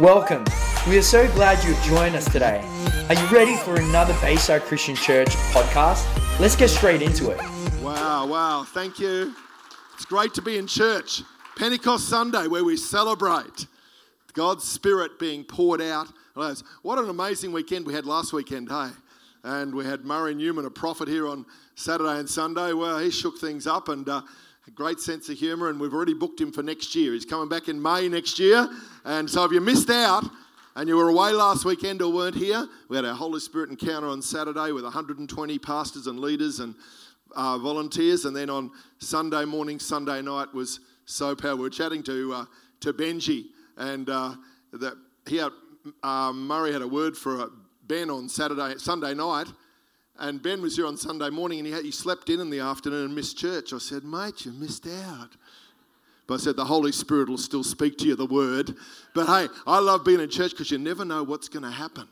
Welcome. We are so glad you've joined us today. Are you ready for another Bayside Christian Church podcast? Let's get straight into it. Wow. Thank you. It's great to be in church. Pentecost Sunday, where we celebrate God's Spirit being poured out. What an amazing weekend we had last weekend, hey? And we had Murray Newman, a prophet, here on Saturday and Sunday. Well, he shook things up and a great sense of humour, and we've already booked him for next year. He's coming back in May next year. And so if you missed out and you were away last weekend or weren't here, we had our Holy Spirit encounter on Saturday with 120 pastors and leaders and volunteers. And then on Sunday morning, Sunday night was so powerful. We were chatting to Benji, and Murray had a word for Ben on Sunday night. And Ben was here on Sunday morning, and he slept in the afternoon and missed church. I said, mate, you missed out. But I said, the Holy Spirit will still speak to you the word. But hey, I love being in church because you never know what's going to happen.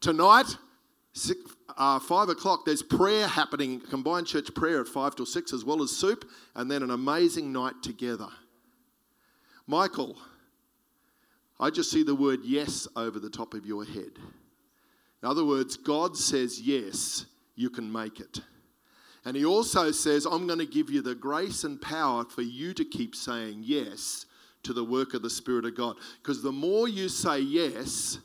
Tonight, 5 o'clock, there's prayer happening, combined church prayer at 5 till 6, as well as soup, and then an amazing night together. Michael, I just see the word yes over the top of your head. In other words, God says yes. You can make it. And he also says, I'm going to give you the grace and power for you to keep saying yes to the work of the Spirit of God. Because the more you say yes,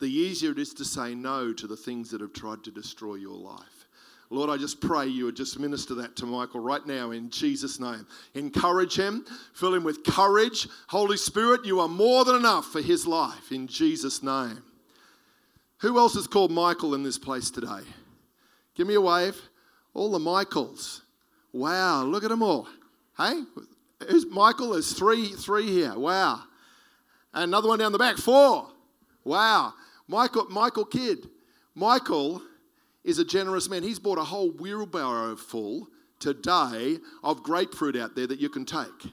the easier it is to say no to the things that have tried to destroy your life. Lord, I just pray you would just minister that to Michael right now in Jesus' name. Encourage him. Fill him with courage. Holy Spirit, you are more than enough for his life in Jesus' name. Who else is called Michael in this place today? Give me a wave. All the Michaels. Wow, look at them all. Hey, who's Michael? There's three here. Wow. And another one down the back, 4. Wow. Michael Kidd. Michael is a generous man. He's bought a whole wheelbarrow full today of grapefruit out there that you can take.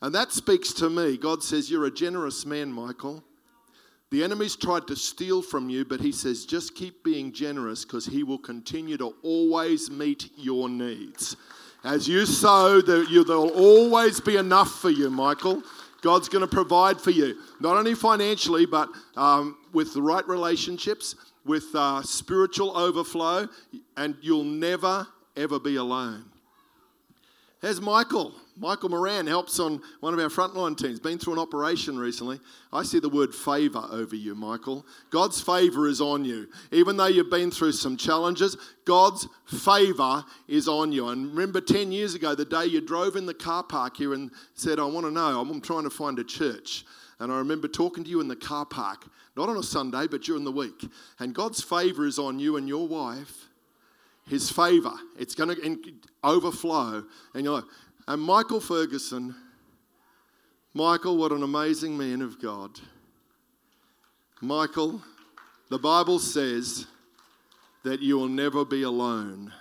And that speaks to me. God says, you're a generous man, Michael. The enemy's tried to steal from you, but he says, just keep being generous, because he will continue to always meet your needs. As you sow, there'll always be enough for you, Michael. God's going to provide for you, not only financially, but with the right relationships, with spiritual overflow, and you'll never, ever be alone. There's Michael. Michael Moran helps on one of our frontline teams. Been through an operation recently. I see the word favour over you, Michael. God's favour is on you. Even though you've been through some challenges, God's favour is on you. And remember 10 years ago, the day you drove in the car park here and said, I want to know, I'm trying to find a church. And I remember talking to you in the car park, not on a Sunday, but during the week. And God's favour is on you and your wife. His favour. It's going to overflow. And you're like, and Michael Ferguson, Michael, what an amazing man of God. Michael, the Bible says that you will never be alone.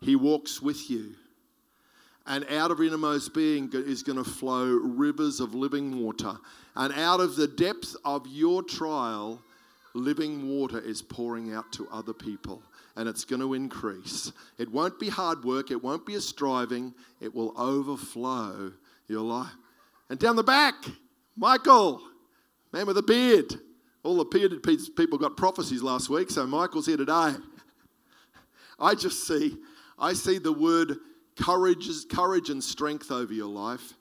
He walks with you. And out of your innermost being is going to flow rivers of living water. And out of the depth of your trial, living water is pouring out to other people. And it's going to increase. It won't be hard work. It won't be a striving. It will overflow your life. And down the back, Michael, man with a beard. All the bearded people got prophecies last week, so Michael's here today. I see the word courage and strength over your life.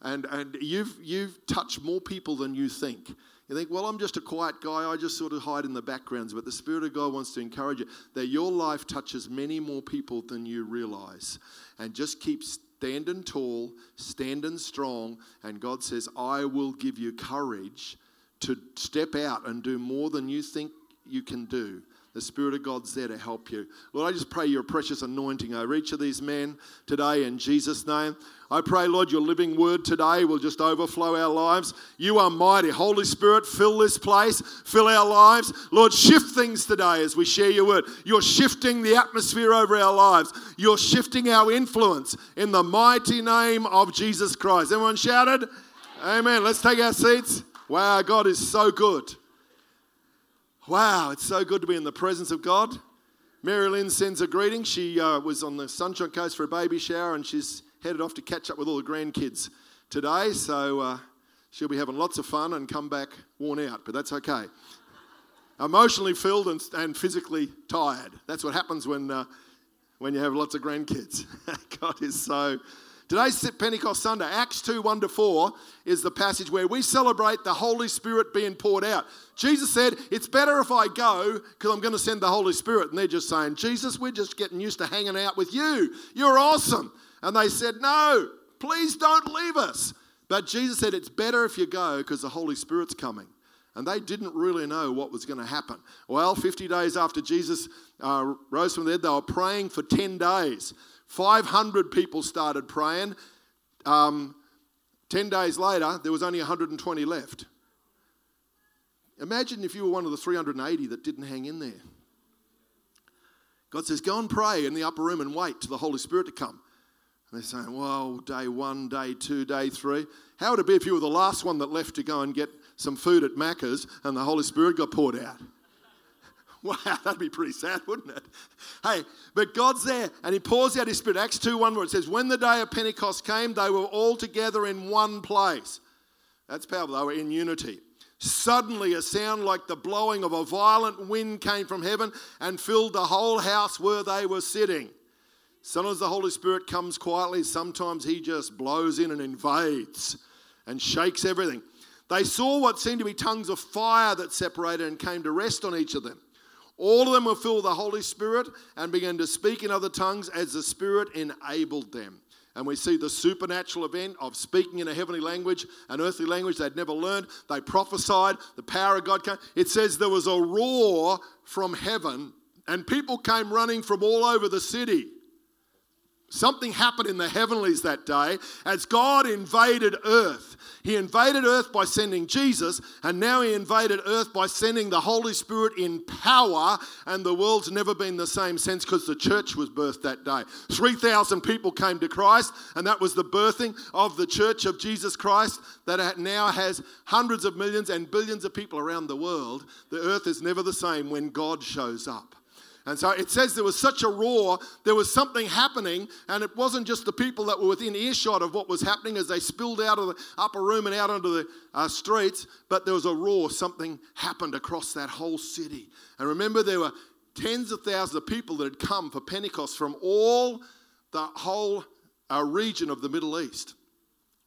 And you've touched more people than you think. You think, well, I'm just a quiet guy. I just sort of hide in the backgrounds. But the Spirit of God wants to encourage you that your life touches many more people than you realize. And just keep standing tall, standing strong. And God says, I will give you courage to step out and do more than you think you can do. The Spirit of God's there to help you. Lord, I just pray your precious anointing over each of these men today in Jesus' name. I pray, Lord, your living word today will just overflow our lives. You are mighty. Holy Spirit, fill this place. Fill our lives. Lord, shift things today as we share your word. You're shifting the atmosphere over our lives. You're shifting our influence in the mighty name of Jesus Christ. Everyone shouted? Amen. Let's take our seats. Wow, God is so good. Wow, it's so good to be in the presence of God. Mary Lynn sends a greeting. She was on the Sunshine Coast for a baby shower, and she's headed off to catch up with all the grandkids today. So She'll be having lots of fun and come back worn out, but that's okay. Emotionally filled and physically tired. That's what happens when you have lots of grandkids. God is so... Today's Pentecost Sunday, Acts 2:1-4 is the passage where we celebrate the Holy Spirit being poured out. Jesus said, it's better if I go because I'm going to send the Holy Spirit. And they're just saying, Jesus, we're just getting used to hanging out with you. You're awesome. And they said, no, please don't leave us. But Jesus said, it's better if you go because the Holy Spirit's coming. And they didn't really know what was going to happen. Well, 50 days after Jesus rose from the dead, they were praying for 10 days. 500 people started praying. 10 days later, there was only 120 left. Imagine if you were one of the 380 that didn't hang in there. God says, go and pray in the upper room and wait till the Holy Spirit to come. And they're saying, well, day one, day two, day three. How would it be if you were the last one that left to go and get some food at Macca's and the Holy Spirit got poured out? Wow, that'd be pretty sad, wouldn't it? Hey, but God's there and he pours out his Spirit. Acts 2:1 where it says, when the day of Pentecost came, they were all together in one place. That's powerful. They were in unity. Suddenly a sound like the blowing of a violent wind came from heaven and filled the whole house where they were sitting. Sometimes the Holy Spirit comes quietly. Sometimes he just blows in and invades and shakes everything. They saw what seemed to be tongues of fire that separated and came to rest on each of them. All of them were filled with the Holy Spirit and began to speak in other tongues as the Spirit enabled them. And we see the supernatural event of speaking in a heavenly language, an earthly language they'd never learned. They prophesied. The power of God came. It says there was a roar from heaven and people came running from all over the city. Something happened in the heavenlies that day as God invaded earth. He invaded earth by sending Jesus, and now he invaded earth by sending the Holy Spirit in power, and the world's never been the same since because the church was birthed that day. 3,000 people came to Christ, and that was the birthing of the Church of Jesus Christ that now has hundreds of millions and billions of people around the world. The earth is never the same when God shows up. And so it says there was such a roar, there was something happening, and it wasn't just the people that were within earshot of what was happening as they spilled out of the upper room and out onto the streets, but there was a roar. Something happened across that whole city. And remember, there were tens of thousands of people that had come for Pentecost from all the whole region of the Middle East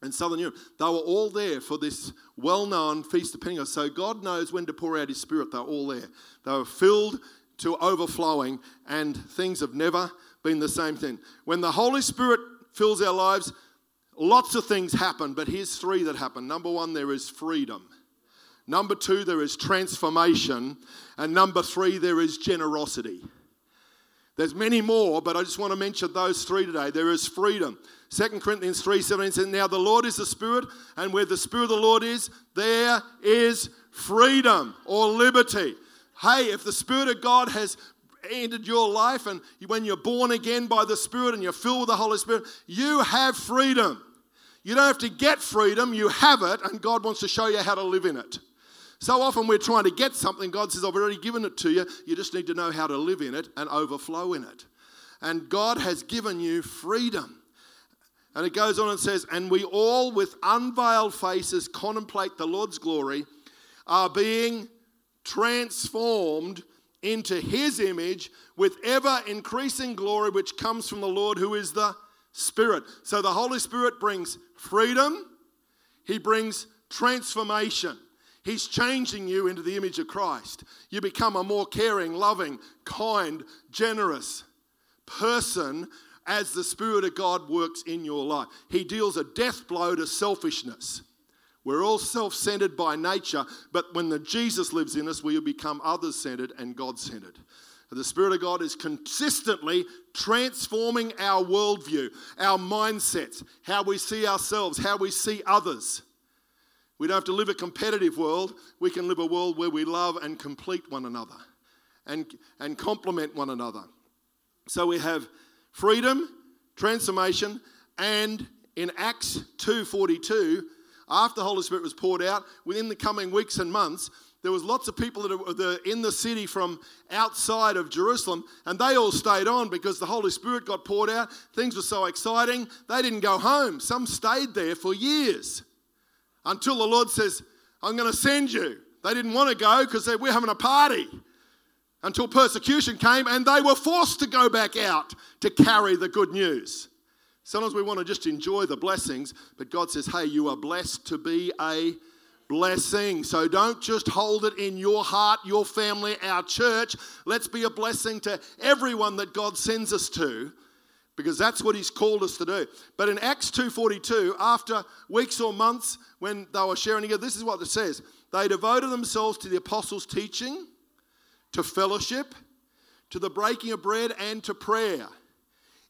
and Southern Europe. They were all there for this well-known Feast of Pentecost. So God knows when to pour out his Spirit. They were all there. They were filled to overflowing, and things have never been the same thing. When the Holy Spirit fills our lives, lots of things happen, but here's three that happen. Number one, there is freedom. Number two, there is transformation. And number three, there is generosity. There's many more, but I just want to mention those three today. There is freedom. 2 Corinthians 3:17 says, now the Lord is the Spirit, and where the Spirit of the Lord is, there is freedom or liberty. Hey, if the Spirit of God has entered your life and when you're born again by the Spirit and you're filled with the Holy Spirit, you have freedom. You don't have to get freedom. You have it, and God wants to show you how to live in it. So often we're trying to get something. God says, I've already given it to you. You just need to know how to live in it and overflow in it. And God has given you freedom. And it goes on and says, and we all with unveiled faces contemplate the Lord's glory, are being transformed into his image with ever increasing glory, which comes from the Lord, who is the Spirit. So the Holy Spirit brings freedom. He brings transformation. He's changing you into the image of Christ. You become a more caring, loving, kind, generous person as the Spirit of God works in your life. He deals a death blow to selfishness. We're all self-centered by nature, but when the Jesus lives in us, we become others-centered and God-centered. The Spirit of God is consistently transforming our worldview, our mindsets, how we see ourselves, how we see others. We don't have to live a competitive world. We can live a world where we love and complete one another and complement one another. So we have freedom, transformation, and in Acts 2:42, after the Holy Spirit was poured out, within the coming weeks and months, there was lots of people that were in the city from outside of Jerusalem, and they all stayed on because the Holy Spirit got poured out. Things were so exciting, they didn't go home. Some stayed there for years until the Lord says, I'm going to send you. They didn't want to go because we're having a party. Until persecution came and they were forced to go back out to carry the good news. Sometimes we want to just enjoy the blessings, but God says, hey, you are blessed to be a blessing. So don't just hold it in your heart, your family, our church. Let's be a blessing to everyone that God sends us to, because that's what he's called us to do. But in Acts 2:42, after weeks or months when they were sharing together, this is what it says. They devoted themselves to the apostles' teaching, to fellowship, to the breaking of bread, and to prayer.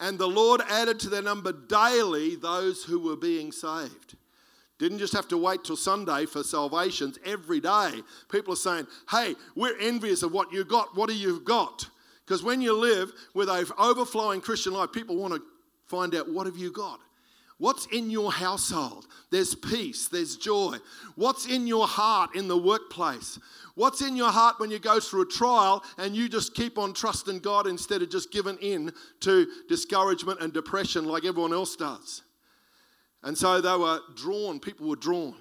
And the Lord added to their number daily those who were being saved. Didn't just have to wait till Sunday for salvations. Every day people are saying, hey, we're envious of what you got. What do you got? Because when you live with an overflowing Christian life, people want to find out, what have you got? What's in your household? There's peace, there's joy. What's in your heart in the workplace? What's in your heart when you go through a trial and you just keep on trusting God instead of just giving in to discouragement and depression like everyone else does? And so they were drawn, people were drawn.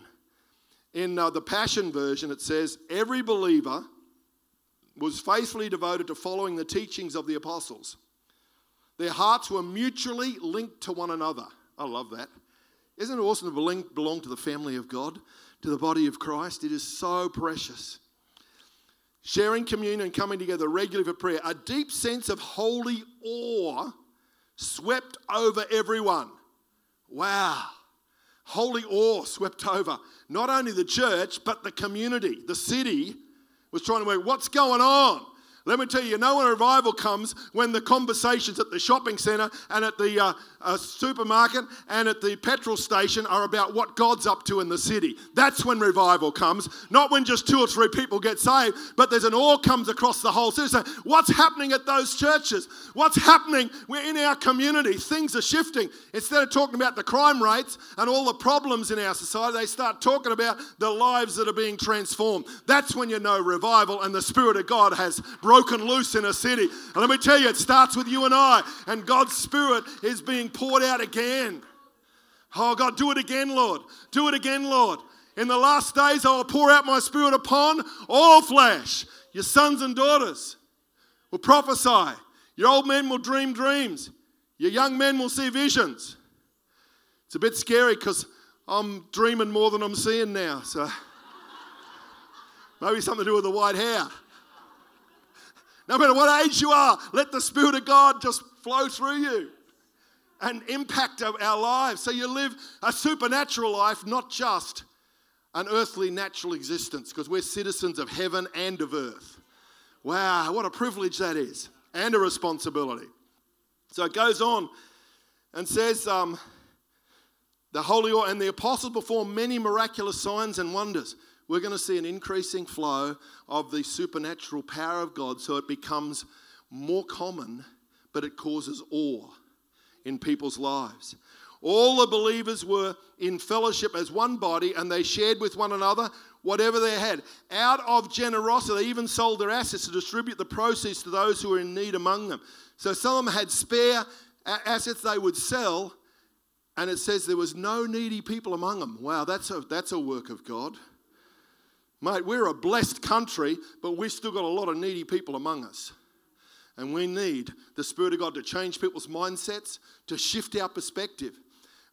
In the Passion version, it says, every believer was faithfully devoted to following the teachings of the apostles. Their hearts were mutually linked to one another. I love that. Isn't it awesome to belong to the family of God, to the body of Christ? It is so precious. Sharing communion and coming together regularly for prayer. A deep sense of holy awe swept over everyone. Wow. Holy awe swept over. Not only the church, but the community, the city, was trying to work, what's going on? Let me tell you, no revival comes when the conversations at the shopping centre and at the supermarket and at the petrol station are about what God's up to in the city. That's when revival comes, not when just 2 or 3 people get saved, but there's an awe comes across the whole city. So what's happening at those churches? What's happening? We're in our community. Things are shifting. Instead of talking about the crime rates and all the problems in our society, they start talking about the lives that are being transformed. That's when you know revival and the Spirit of God has broken loose in a city. And let me tell you, it starts with you and I, and God's Spirit is being poured out again. Oh God, do it again, Lord. Do it again, Lord. In the last days, I will pour out my Spirit upon all flesh. Your sons and daughters will prophesy. Your old men will dream dreams. Your young men will see visions. It's a bit scary because I'm dreaming more than I'm seeing now. So maybe something to do with the white hair. No matter what age you are, let the Spirit of God just flow through you and impact our lives. So you live a supernatural life, not just an earthly natural existence, because we're citizens of heaven and of earth. Wow, what a privilege that is, and a responsibility. So it goes on and says, the holy oil and the apostles performed many miraculous signs and wonders. We're going to see an increasing flow of the supernatural power of God, so it becomes more common, but it causes awe in people's lives. All the believers were in fellowship as one body, and they shared with one another whatever they had. Out of generosity, they even sold their assets to distribute the proceeds to those who were in need among them. So some of them had spare assets they would sell, and it says there was no needy people among them. Wow, that's a work of God. Mate, we're a blessed country, but we've still got a lot of needy people among us. And we need the Spirit of God to change people's mindsets, to shift our perspective.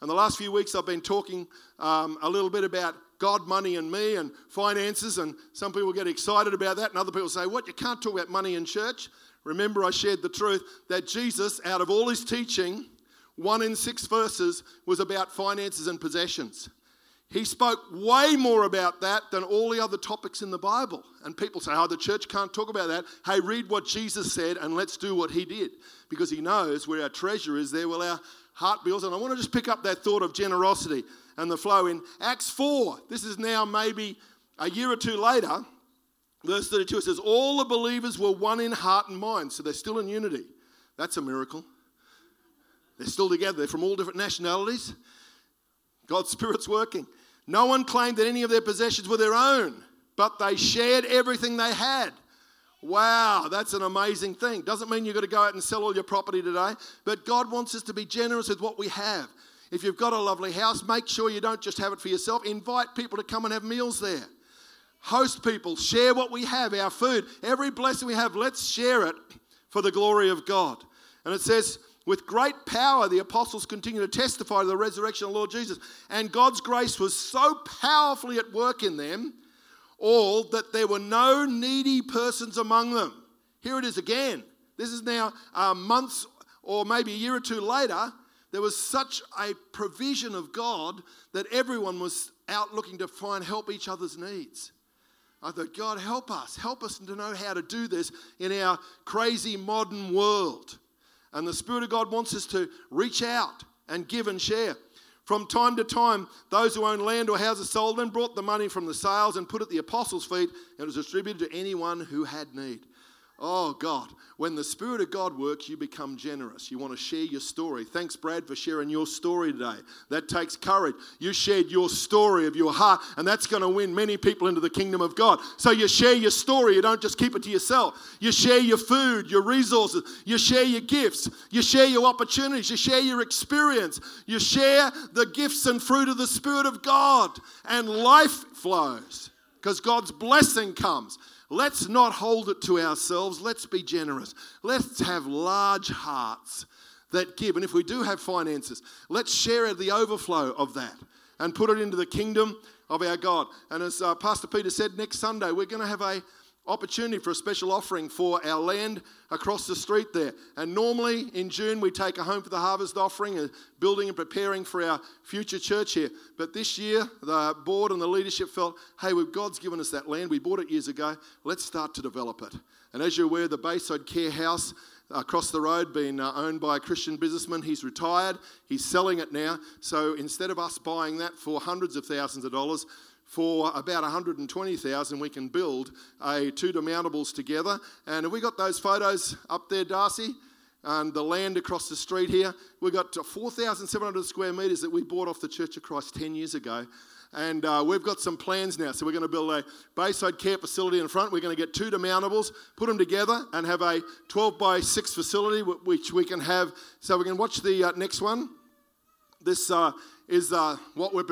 And the last few weeks I've been talking a little bit about God, money and me and finances. And some people get excited about that. And other people say, what, you can't talk about money in church? Remember, I shared the truth that Jesus, out of all his teaching, 1 in 6 verses was about finances and possessions. He spoke way more about that than all the other topics in the Bible. And people say, oh, the church can't talk about that. Hey, read what Jesus said and let's do what he did. Because he knows where our treasure is, there will our heart be also. And I want to just pick up that thought of generosity and the flow in Acts 4. This is now maybe A year or two later, verse 32, it says, all the believers were one in heart and mind. So they're still in unity. That's a miracle. They're still together. They're from all different nationalities. God's Spirit's working. No one claimed that any of their possessions were their own, but they shared everything they had. Wow, that's an amazing thing. Doesn't mean you've got to go out and sell all your property today, but God wants us to be generous with what we have. If you've got a lovely house, make sure you don't just have it for yourself. Invite people to come and have meals there. Host people, share what we have, our food. Every blessing we have, let's share it for the glory of God. And it says, with great power the apostles continued to testify to the resurrection of the Lord Jesus. And God's grace was so powerfully at work in them all that there were no needy persons among them. Here it is again. This is now months or maybe a year or two later. There was such a provision of God that everyone was out looking to find help each other's needs. I thought, God, help us to know how to do this in our crazy modern world. And the Spirit of God wants us to reach out and give and share. From time to time, those who owned land or houses sold them, brought the money from the sales and put it at the apostles' feet, and it was distributed to anyone who had need. Oh, God, when the Spirit of God works, you become generous. You want to share your story. Thanks, Brad, for sharing your story today. That takes courage. You shared your story of your heart, and that's going to win many people into the kingdom of God. So you share your story. You don't just keep it to yourself. You share your food, your resources. You share your gifts. You share your opportunities. You share your experience. You share the gifts and fruit of the Spirit of God, and life flows because God's blessing comes. Let's not hold it to ourselves. Let's be generous. Let's have large hearts that give. And if we do have finances, let's share the overflow of that and put it into the kingdom of our God. And as Pastor Peter said, next Sunday, we're going to have an opportunity for a special offering for our land across the street there. And normally in June, we take a Home for the Harvest offering and building and preparing for our future church here. But this year, the board and the leadership felt, hey, God's given us that land. We bought it years ago. Let's start to develop it. And as you're aware, the Bayside Care House across the road, being owned by a Christian businessman. He's retired. He's selling it now. So instead of us buying that for hundreds of thousands of dollars, for about $120,000, we can build two demountables together. And have we got those photos up there, Darcy? And the land across the street here. We've got 4,700 square metres that we bought off the Church of Christ 10 years ago. And we've got some plans now. So we're going to build a Bayside care facility in front. We're going to get two demountables, put them together, and have a 12x6 facility, which we can have. So we can watch the next one. This is what we're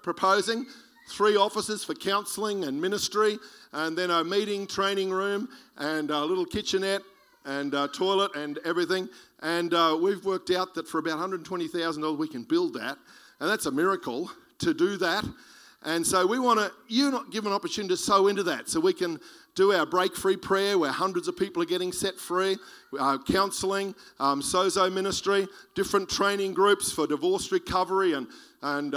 proposing. 3 offices for counselling and ministry, and then a meeting training room and a little kitchenette and a toilet and everything. And we've worked out that for about $120,000 we can build that, and that's a miracle to do that. And so we want to, you're not given an opportunity to sow into that, so we can do our break-free prayer where hundreds of people are getting set free, counselling, sozo ministry, different training groups for divorce recovery and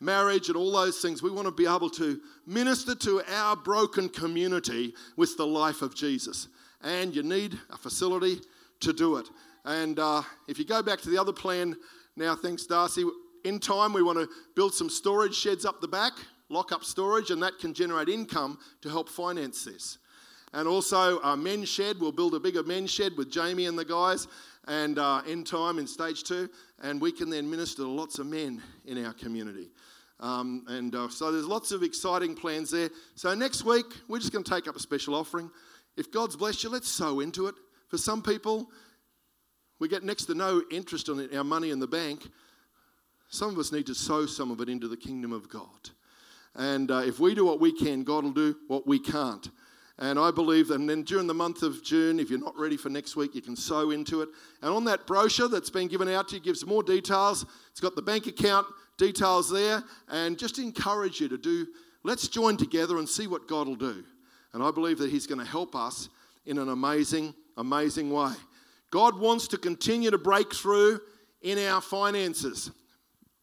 marriage and all those things. We want to be able to minister to our broken community with the life of Jesus. And you need a facility to do it. And if you go back to the other plan now, thanks Darcy, in time we want to build some storage sheds up the back, lock up storage, and that can generate income to help finance this. And also a men's shed, we'll build a bigger men's shed with Jamie and the guys, and in time in stage 2, and we can then minister to lots of men in our community. So there's lots of exciting plans there. So next week, we're just going to take up a special offering. If God's blessed you, let's sow into it. For some people, we get next to no interest on our money in the bank. Some of us need to sow some of it into the kingdom of God. And if we do what we can, God will do what we can't. And I believe, and then during the month of June, if you're not ready for next week, you can sow into it. And on that brochure that's been given out to you, gives more details. It's got the bank account details there. And just encourage you to do, let's join together and see what God will do. And I believe that he's going to help us in an amazing, amazing way. God wants to continue to break through in our finances.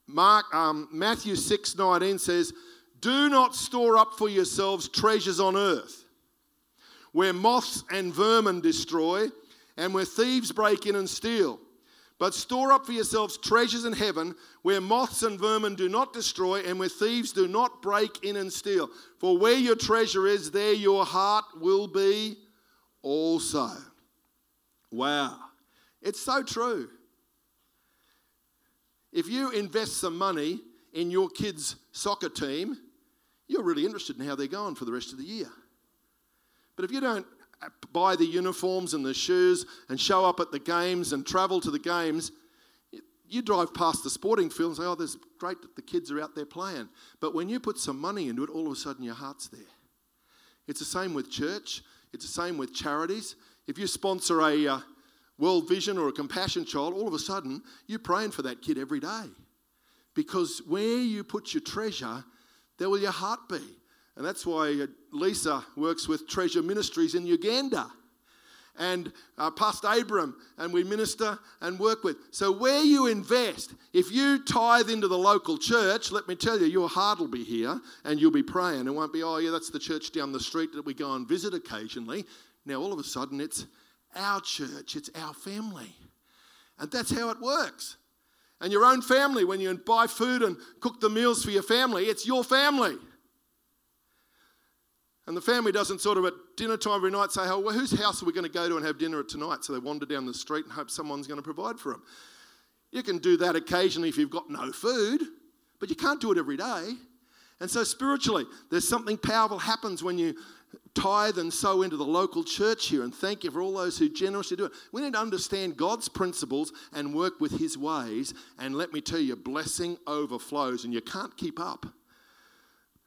Matthew 6:19 says, do not store up for yourselves treasures on earth, where moths and vermin destroy, and where thieves break in and steal. But store up for yourselves treasures in heaven, where moths and vermin do not destroy, and where thieves do not break in and steal. For where your treasure is, there your heart will be also. Wow. It's so true. If you invest some money in your kids' soccer team, you're really interested in how they're going for the rest of the year. But if you don't buy the uniforms and the shoes and show up at the games and travel to the games, you drive past the sporting field and say, oh, that's great that the kids are out there playing. But when you put some money into it, all of a sudden your heart's there. It's the same with church. It's the same with charities. If you sponsor a World Vision or a Compassion child, all of a sudden you're praying for that kid every day. Because where you put your treasure, there will your heart be. And that's why Lisa works with Treasure Ministries in Uganda, and Pastor Abram, and we minister and work with. So where you invest, if you tithe into the local church, let me tell you, your heart will be here and you'll be praying. It won't be, oh yeah, that's the church down the street that we go and visit occasionally. Now all of a sudden it's our church, it's our family. And that's how it works. And your own family, when you buy food and cook the meals for your family, it's your family. And the family doesn't sort of at dinner time every night say, oh, well, whose house are we going to go to and have dinner at tonight? So they wander down the street and hope someone's going to provide for them. You can do that occasionally if you've got no food, but you can't do it every day. And so spiritually, there's something powerful happens when you tithe and sow into the local church here, and thank you for all those who generously do it. We need to understand God's principles and work with his ways, and let me tell you, blessing overflows and you can't keep up.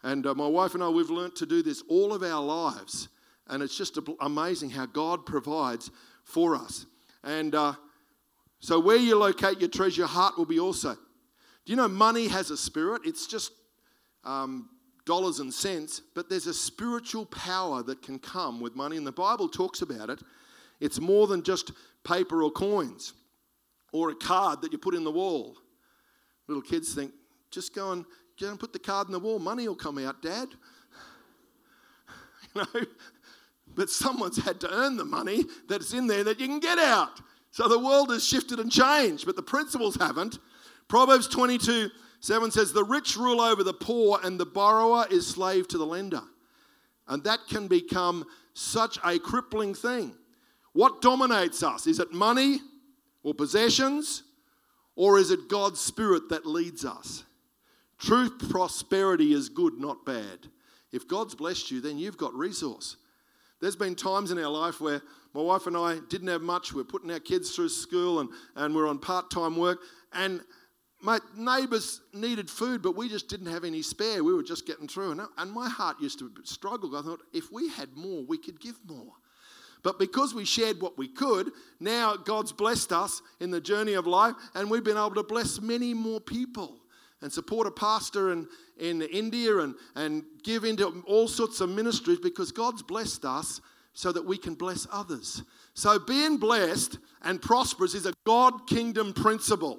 And my wife and I, we've learnt to do this all of our lives. And it's just amazing how God provides for us. And so where you locate your treasure, your heart will be also. Do you know money has a spirit? It's just dollars and cents. But there's a spiritual power that can come with money. And the Bible talks about it. It's more than just paper or coins or a card that you put in the wall. Little kids think, just go and... you don't put the card in the wall, money will come out, Dad. You know, but someone's had to earn the money that's in there that you can get out. So the world has shifted and changed, but the principles haven't. Proverbs 22:7 says, the rich rule over the poor and the borrower is slave to the lender. And that can become such a crippling thing. What dominates us? Is it money or possessions, or is it God's Spirit that leads us? True prosperity is good, not bad. If God's blessed you, then you've got resource. There's been times in our life where my wife and I didn't have much. We're putting our kids through school and we're on part-time work. And my neighbours needed food, but we just didn't have any spare. We were just getting through. And my heart used to struggle. I thought, if we had more, we could give more. But because we shared what we could, now God's blessed us in the journey of life, and we've been able to bless many more people. And support a pastor in India and give into all sorts of ministries, because God's blessed us so that we can bless others. So being blessed and prosperous is a God kingdom principle.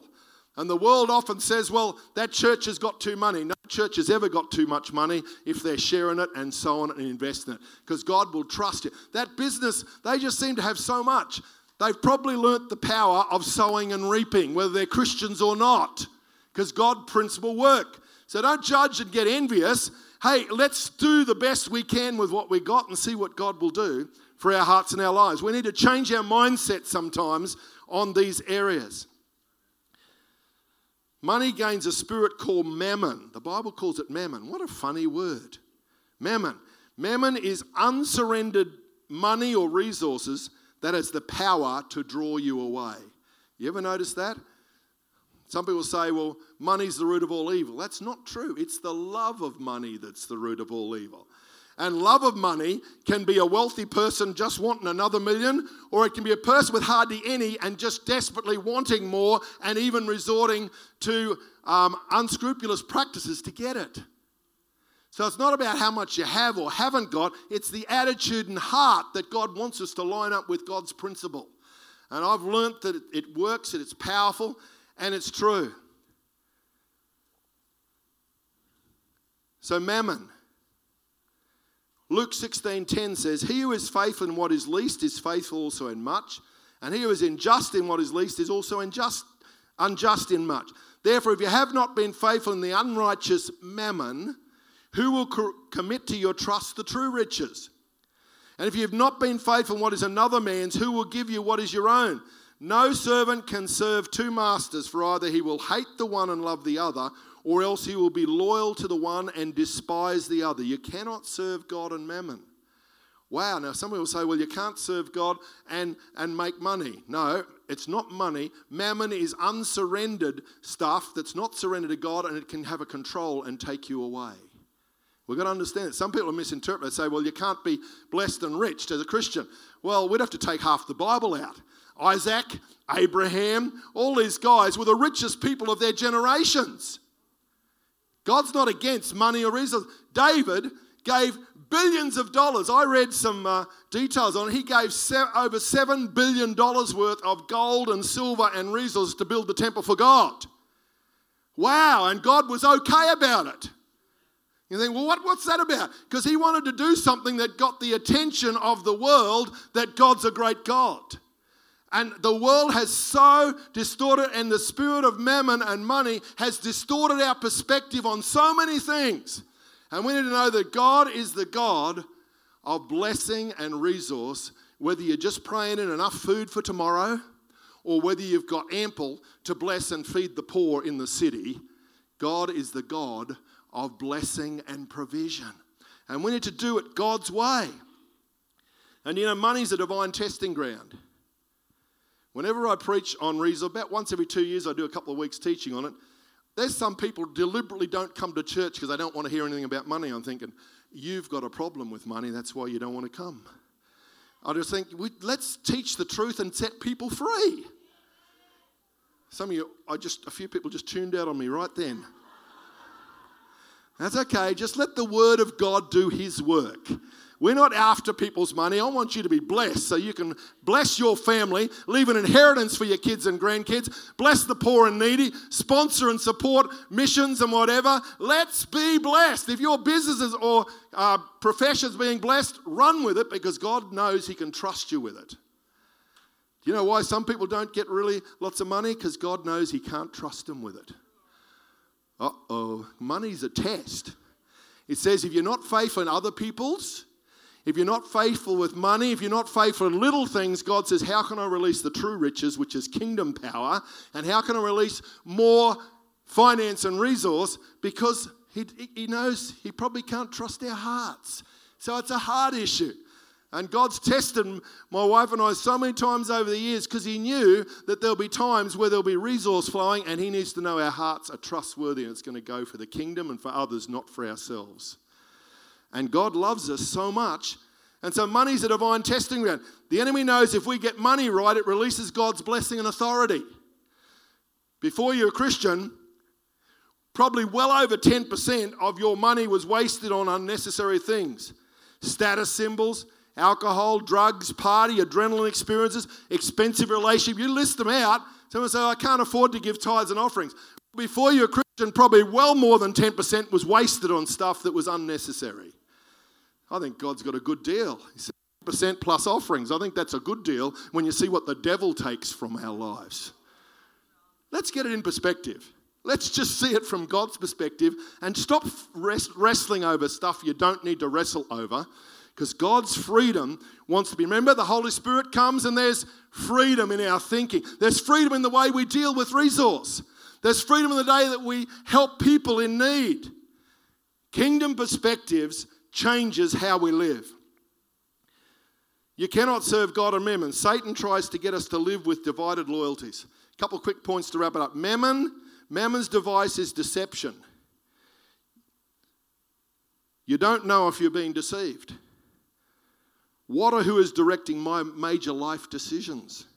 And the world often says, well, that church has got too money. No church has ever got too much money if they're sharing it and sowing it and investing it, because God will trust you. That business, they just seem to have so much. They've probably learnt the power of sowing and reaping, whether they're Christians or not. Because God principle work. So don't judge and get envious. Hey, let's do the best we can with what we got and see what God will do for our hearts and our lives. We need to change our mindset sometimes on these areas. Money gains a spirit called mammon. The Bible calls it mammon. What a funny word. Mammon. Mammon is unsurrendered money or resources that has the power to draw you away. You ever notice that? Some people say, well, money's the root of all evil. That's not true. It's the love of money that's the root of all evil. And love of money can be a wealthy person just wanting another million, or it can be a person with hardly any and just desperately wanting more and even resorting to unscrupulous practices to get it. So it's not about how much you have or haven't got. It's the attitude and heart that God wants us to line up with God's principle. And I've learnt that it works, that it's powerful, and it's true. So mammon. Luke 16:10 says, he who is faithful in what is least is faithful also in much. And he who is unjust in what is least is also unjust in much. Therefore, if you have not been faithful in the unrighteous mammon, who will commit to your trust the true riches? And if you have not been faithful in what is another man's, who will give you what is your own? No servant can serve two masters, for either he will hate the one and love the other, or else he will be loyal to the one and despise the other. You cannot serve God and mammon. Wow, now some people say, well, you can't serve God and make money. No, it's not money. Mammon is unsurrendered stuff that's not surrendered to God, and it can have a control and take you away. We've got to understand it. Some people misinterpret. They say, well, you can't be blessed and rich as a Christian. Well, we'd have to take half the Bible out. Isaac, Abraham, all these guys were the richest people of their generations. God's not against money or resources. David gave billions of dollars. I read some details on it. He gave over $7 billion worth of gold and silver and resources to build the temple for God. Wow, and God was okay about it. You think, well, what's that about? Because he wanted to do something that got the attention of the world that God's a great God. And the world has so distorted, and the spirit of mammon and money has distorted our perspective on so many things. And we need to know that God is the God of blessing and resource, whether you're just praying in enough food for tomorrow or whether you've got ample to bless and feed the poor in the city. God is the God of blessing and provision. And we need to do it God's way. And you know, money's a divine testing ground. Whenever I preach on resource, about once every 2 years I do a couple of weeks teaching on it, there's some people deliberately don't come to church because they don't want to hear anything about money. I'm thinking, you've got a problem with money, that's why you don't want to come. I just think, let's teach the truth and set people free. Some of you, a few people just tuned out on me right then. That's okay, just let the word of God do his work. We're not after people's money. I want you to be blessed so you can bless your family, leave an inheritance for your kids and grandkids, bless the poor and needy, sponsor and support missions and whatever. Let's be blessed. If your businesses or profession's being blessed, run with it because God knows he can trust you with it. Do you know why some people don't get really lots of money? Because God knows he can't trust them with it. Uh-oh, money's a test. It says if you're not faithful in other people's, if you're not faithful with money, if you're not faithful in little things, God says, how can I release the true riches, which is kingdom power, and how can I release more finance and resource? Because he knows he probably can't trust our hearts. So it's a hard issue. And God's tested my wife and I so many times over the years because he knew that there'll be times where there'll be resource flowing, and he needs to know our hearts are trustworthy and it's going to go for the kingdom and for others, not for ourselves. And God loves us so much. And so money's a divine testing ground. The enemy knows if we get money right, it releases God's blessing and authority. Before you're a Christian, probably well over 10% of your money was wasted on unnecessary things. Status symbols, alcohol, drugs, party, adrenaline experiences, expensive relationship. You list them out. Someone says, I can't afford to give tithes and offerings. Before you're a Christian, probably well more than 10% was wasted on stuff that was unnecessary. I think God's got a good deal. He said 10% plus offerings. I think that's a good deal when you see what the devil takes from our lives. Let's get it in perspective. Let's just see it from God's perspective and stop wrestling over stuff you don't need to wrestle over, because God's freedom wants to be. Remember, the Holy Spirit comes and there's freedom in our thinking. There's freedom in the way we deal with resource. There's freedom in the day that we help people in need. Kingdom perspectives changes how we live. You cannot serve God and mammon. Satan tries to get us to live with divided loyalties. A couple of quick points to wrap it up. Mammon's device is deception. You don't know if you're being deceived. What or who is directing my major life decisions?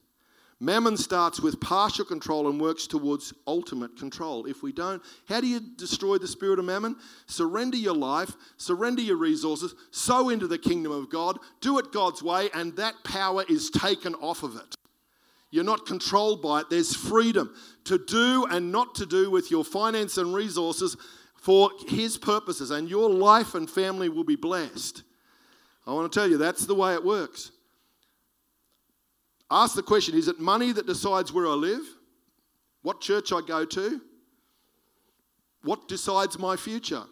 Mammon starts with partial control and works towards ultimate control. If we don't, how do you destroy the spirit of mammon? Surrender your life, surrender your resources, sow into the kingdom of God, do it God's way, and that power is taken off of it. You're not controlled by it. There's freedom to do and not to do with your finance and resources for his purposes, and your life and family will be blessed. I want to tell you, that's the way it works. Ask the question, is it money that decides where I live? What church I go to? What decides my future?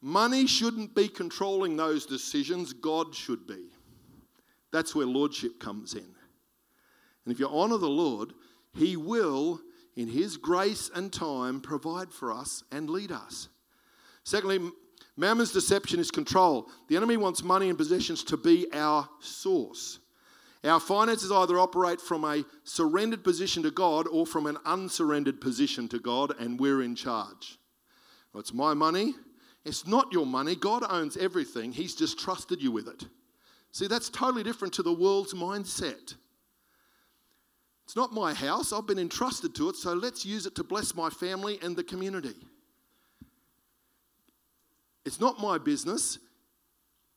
Money shouldn't be controlling those decisions. God should be. That's where lordship comes in. And if you honour the Lord, He will, in His grace and time, provide for us and lead us. Secondly, Mammon's deception is control. The enemy wants money and possessions to be our source. Our finances either operate from a surrendered position to God or from an unsurrendered position to God, and we're in charge. Well, it's my money. It's not your money. God owns everything. He's just trusted you with it. See, that's totally different to the world's mindset. It's not my house. I've been entrusted to it, so let's use it to bless my family and the community. It's not my business.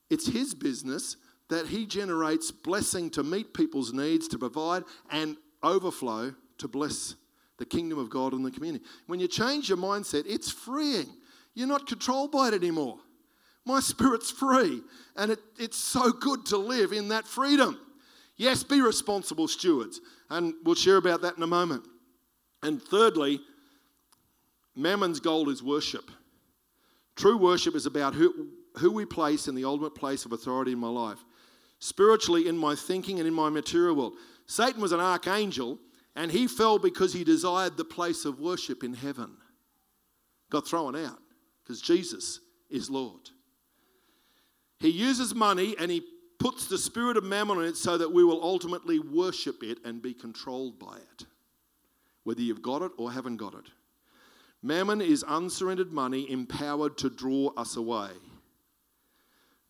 It's His business that He generates blessing to meet people's needs, to provide, and overflow to bless the kingdom of God and the community. When you change your mindset, it's freeing. You're not controlled by it anymore. My spirit's free, and it's so good to live in that freedom. Yes, be responsible stewards, and we'll share about that in a moment. And thirdly, Mammon's goal is worship. True worship is about who we place in the ultimate place of authority in my life, spiritually in my thinking and in my material world. Satan was an archangel, and he fell because he desired the place of worship in heaven. Got thrown out because Jesus is Lord. He uses money and he puts the spirit of mammon on it so that we will ultimately worship it and be controlled by it, whether you've got it or haven't got it. Mammon is unsurrendered money empowered to draw us away.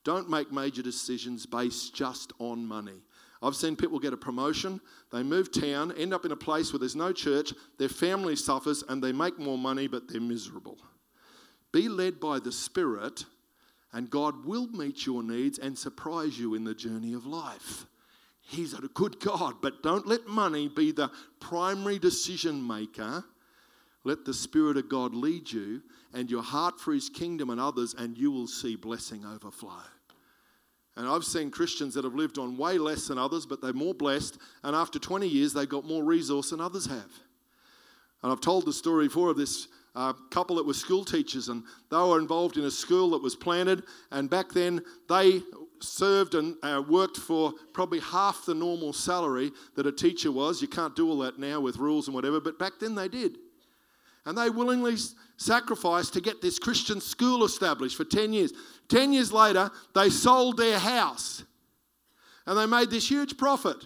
Don't make major decisions based just on money. I've seen people get a promotion, they move town, end up in a place where there's no church, their family suffers, and they make more money, but they're miserable. Be led by the Spirit, and God will meet your needs and surprise you in the journey of life. He's a good God, but don't let money be the primary decision maker. Let the Spirit of God lead you and your heart for His kingdom and others, and you will see blessing overflow. And I've seen Christians that have lived on way less than others, but they're more blessed, and after 20 years, they've got more resource than others have. And I've told the story before of this couple that were school teachers, and they were involved in a school that was planted, and back then they served and worked for probably half the normal salary that a teacher was. You can't do all that now with rules and whatever, but back then they did. And they willingly sacrificed to get this Christian school established for 10 years. 10 years later, they sold their house and they made this huge profit.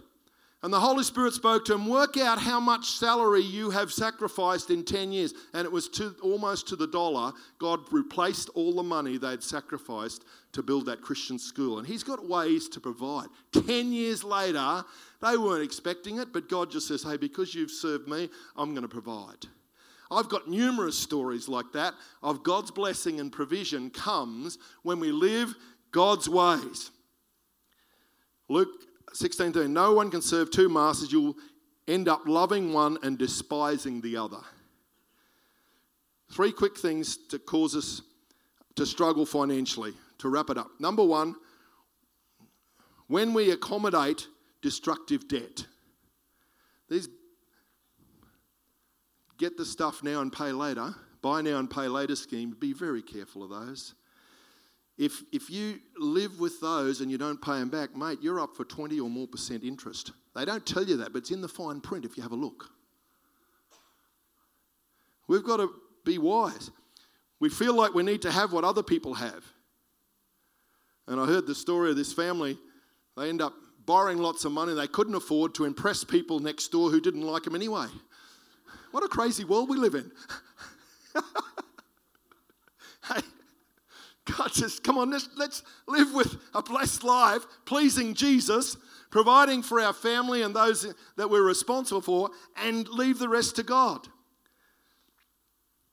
And the Holy Spirit spoke to them, work out how much salary you have sacrificed in 10 years. And it was almost to the dollar. God replaced all the money they'd sacrificed to build that Christian school. And He's got ways to provide. 10 years later, they weren't expecting it, but God just says, hey, because you've served me, I'm going to provide. I've got numerous stories like that of God's blessing and provision comes when we live God's ways. Luke 16:13, no one can serve two masters. You'll end up loving one and despising the other. Three quick things to cause us to struggle financially, to wrap it up. Number one, when we accommodate destructive debt. These get the stuff now and pay later, buy now and pay later scheme, be very careful of those. If you live with those and you don't pay them back, mate, you're up for 20 or more % interest. They don't tell you that, but it's in the fine print if you have a look. We've got to be wise. We feel like we need to have what other people have. And I heard the story of this family. They end up borrowing lots of money they couldn't afford to impress people next door who didn't like them anyway. What a crazy world we live in. Hey, God says, come on, let's live with a blessed life, pleasing Jesus, providing for our family and those that we're responsible for, and leave the rest to God.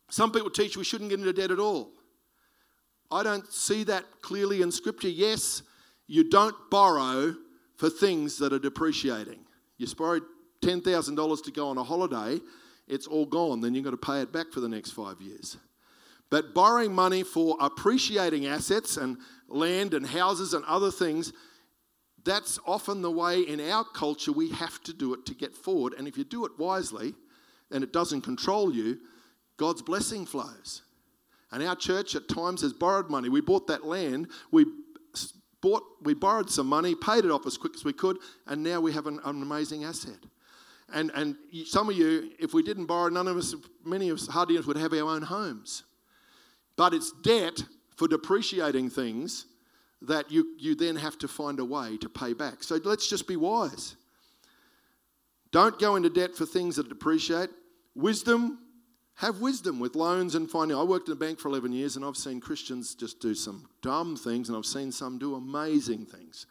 Some people teach we shouldn't get into debt at all. I don't see that clearly in Scripture. Yes, you don't borrow for things that are depreciating. You borrowed $10,000 to go on a holiday, it's all gone. Then you've got to pay it back for the next 5 years. But borrowing money for appreciating assets and land and houses and other things, That's often the way in our culture we have to do it to get forward. And if you do it wisely and it doesn't control you, God's blessing flows. And our church at times has borrowed money. We bought that land. We borrowed some money, paid it off as quick as we could, and now we have an amazing asset. And some of you, if we didn't borrow, hardly any of us would have our own homes. But it's debt for depreciating things that you then have to find a way to pay back. So let's just be wise. Don't go into debt for things that depreciate. Have wisdom with loans and finance. I worked in a bank for 11 years and I've seen Christians just do some dumb things and I've seen some do amazing things.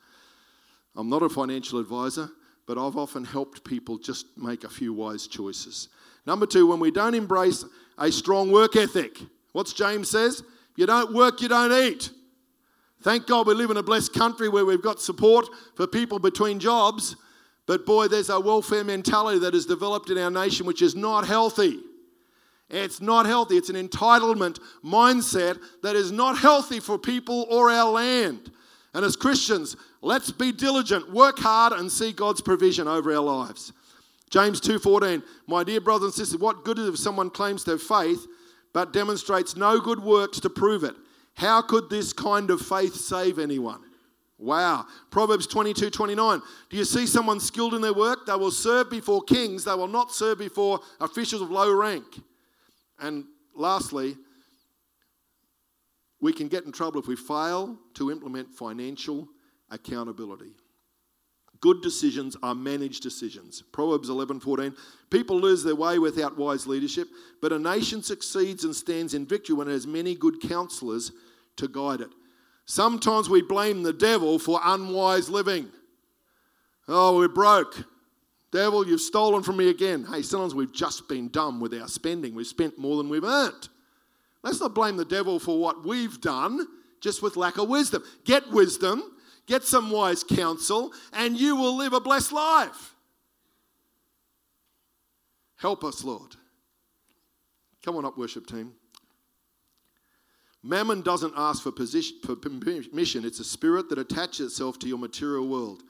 I'm not a financial advisor, but I've often helped people just make a few wise choices. Number two, when we don't embrace a strong work ethic, what's James says? If you don't work, you don't eat. Thank God we live in a blessed country where we've got support for people between jobs, but boy, there's a welfare mentality that is developed in our nation which is not healthy. It's not healthy. It's an entitlement mindset that is not healthy for people or our land. And as Christians, let's be diligent, work hard and see God's provision over our lives. James 2:14, my dear brothers and sisters, what good is it if someone claims their faith but demonstrates no good works to prove it? How could this kind of faith save anyone? Wow. Proverbs 22:29. Do you see someone skilled in their work? They will serve before kings. They will not serve before officials of low rank. And lastly, we can get in trouble if we fail to implement financial accountability. Good decisions are managed decisions. Proverbs 11:14. People lose their way without wise leadership, but a nation succeeds and stands in victory when it has many good counselors to guide it. Sometimes we blame the devil for unwise living. Oh, we're broke. Devil, you've stolen from me again. Hey, sometimes we've just been dumb with our spending. We've spent more than we've earned. Let's not blame the devil for what we've done, just with lack of wisdom. Get wisdom, get some wise counsel, and you will live a blessed life. Help us, Lord. Come on up, worship team. Mammon doesn't ask for permission. It's a spirit that attaches itself to your material world.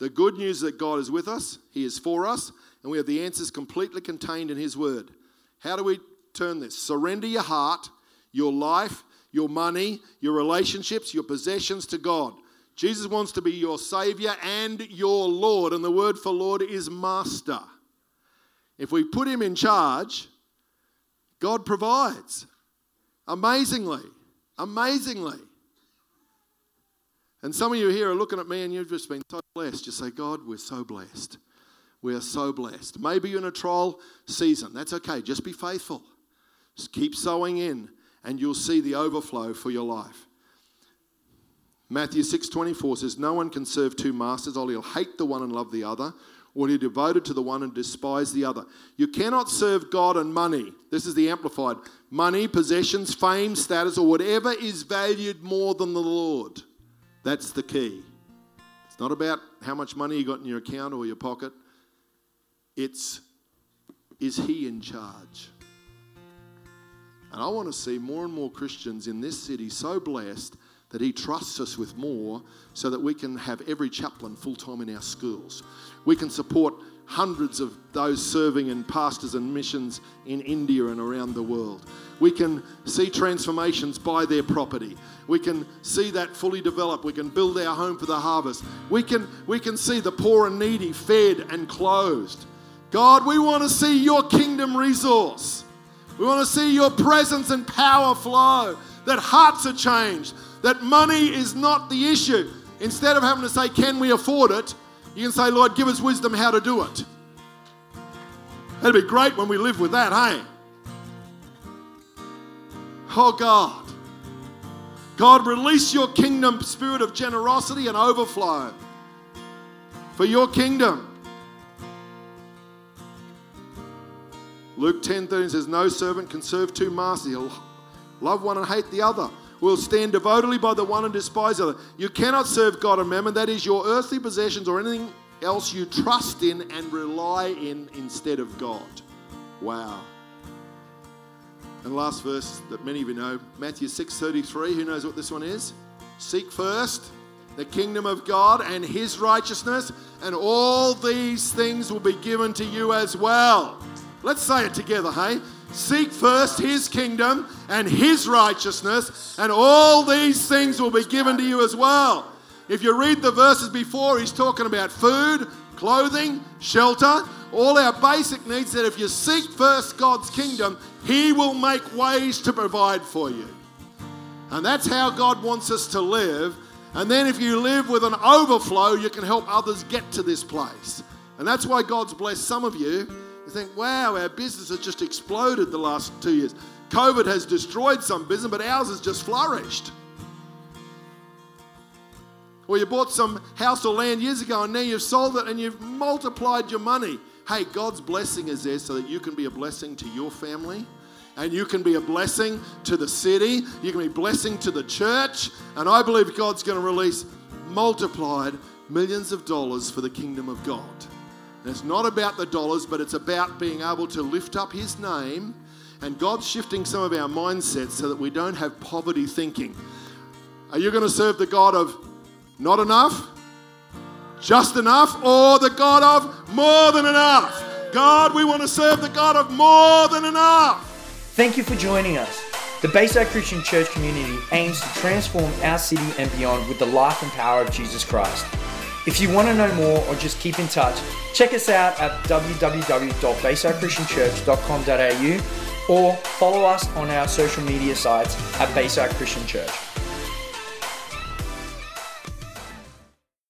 The good news that God is with us, He is for us, and we have the answers completely contained in His word. How do we turn this? Surrender your heart, your life, your money, your relationships, your possessions to God. Jesus wants to be your Savior and your Lord, and the word for Lord is master. If we put Him in charge, God provides. Amazingly. And some of you here are looking at me and you've just been so blessed. You say, God, we're so blessed. We are so blessed. Maybe you're in a trial season. That's okay. Just be faithful. Just keep sowing in and you'll see the overflow for your life. Matthew 6:24 says, no one can serve two masters, or he'll hate the one and love the other, or he'll be devoted to the one and despise the other. You cannot serve God and money. This is the Amplified. Money, possessions, fame, status, or whatever is valued more than the Lord. That's the key. It's not about how much money you got in your account or your pocket. It's, is He in charge? And I want to see more and more Christians in this city so blessed that He trusts us with more so that we can have every chaplain full-time in our schools. We can support hundreds of those serving in pastors and missions in India and around the world. We can see transformations by their property. We can see that fully developed. We can build our home for the harvest. We can see the poor and needy fed and clothed. God, we want to see your kingdom resource. We want to see your presence and power flow, that hearts are changed, that money is not the issue. Instead of having to say, can we afford it? You can say, Lord, give us wisdom how to do it. That'd be great when we live with that, hey? Oh, God. God, release your kingdom spirit of generosity and overflow for your kingdom. Luke 10:13 says, no servant can serve two masters. He'll love one and hate the other. Will stand devotedly by the one and despise the other. You cannot serve God and mammon. That is your earthly possessions or anything else you trust in and rely in instead of God. Wow. And last verse that many of you know, Matthew 6:33. Who knows what this one is? Seek first the kingdom of God and his righteousness, and all these things will be given to you as well. Let's say it together, hey? Seek first his kingdom and his righteousness, and all these things will be given to you as well. If you read the verses before, he's talking about food, clothing, shelter, all our basic needs, that if you seek first God's kingdom, he will make ways to provide for you. And that's how God wants us to live. And then if you live with an overflow, you can help others get to this place. And that's why God's blessed some of you. You think, wow, our business has just exploded the last 2 years. COVID has destroyed some business, but ours has just flourished. Or you bought some house or land years ago and now you've sold it and you've multiplied your money. Hey, God's blessing is there so that you can be a blessing to your family, and you can be a blessing to the city, you can be a blessing to the church, and I believe God's going to release multiplied millions of dollars for the kingdom of God. And it's not about the dollars, but it's about being able to lift up his name, and God's shifting some of our mindsets so that we don't have poverty thinking. Are you going to serve the God of not enough, just enough, or the God of more than enough? God, we want to serve the God of more than enough. Thank you for joining us. The Bayside Christian Church community aims to transform our city and beyond with the life and power of Jesus Christ. If you want to know more or just keep in touch, check us out at www.baysidechristianchurch.com.au or follow us on our social media sites at Bayside Christian Church.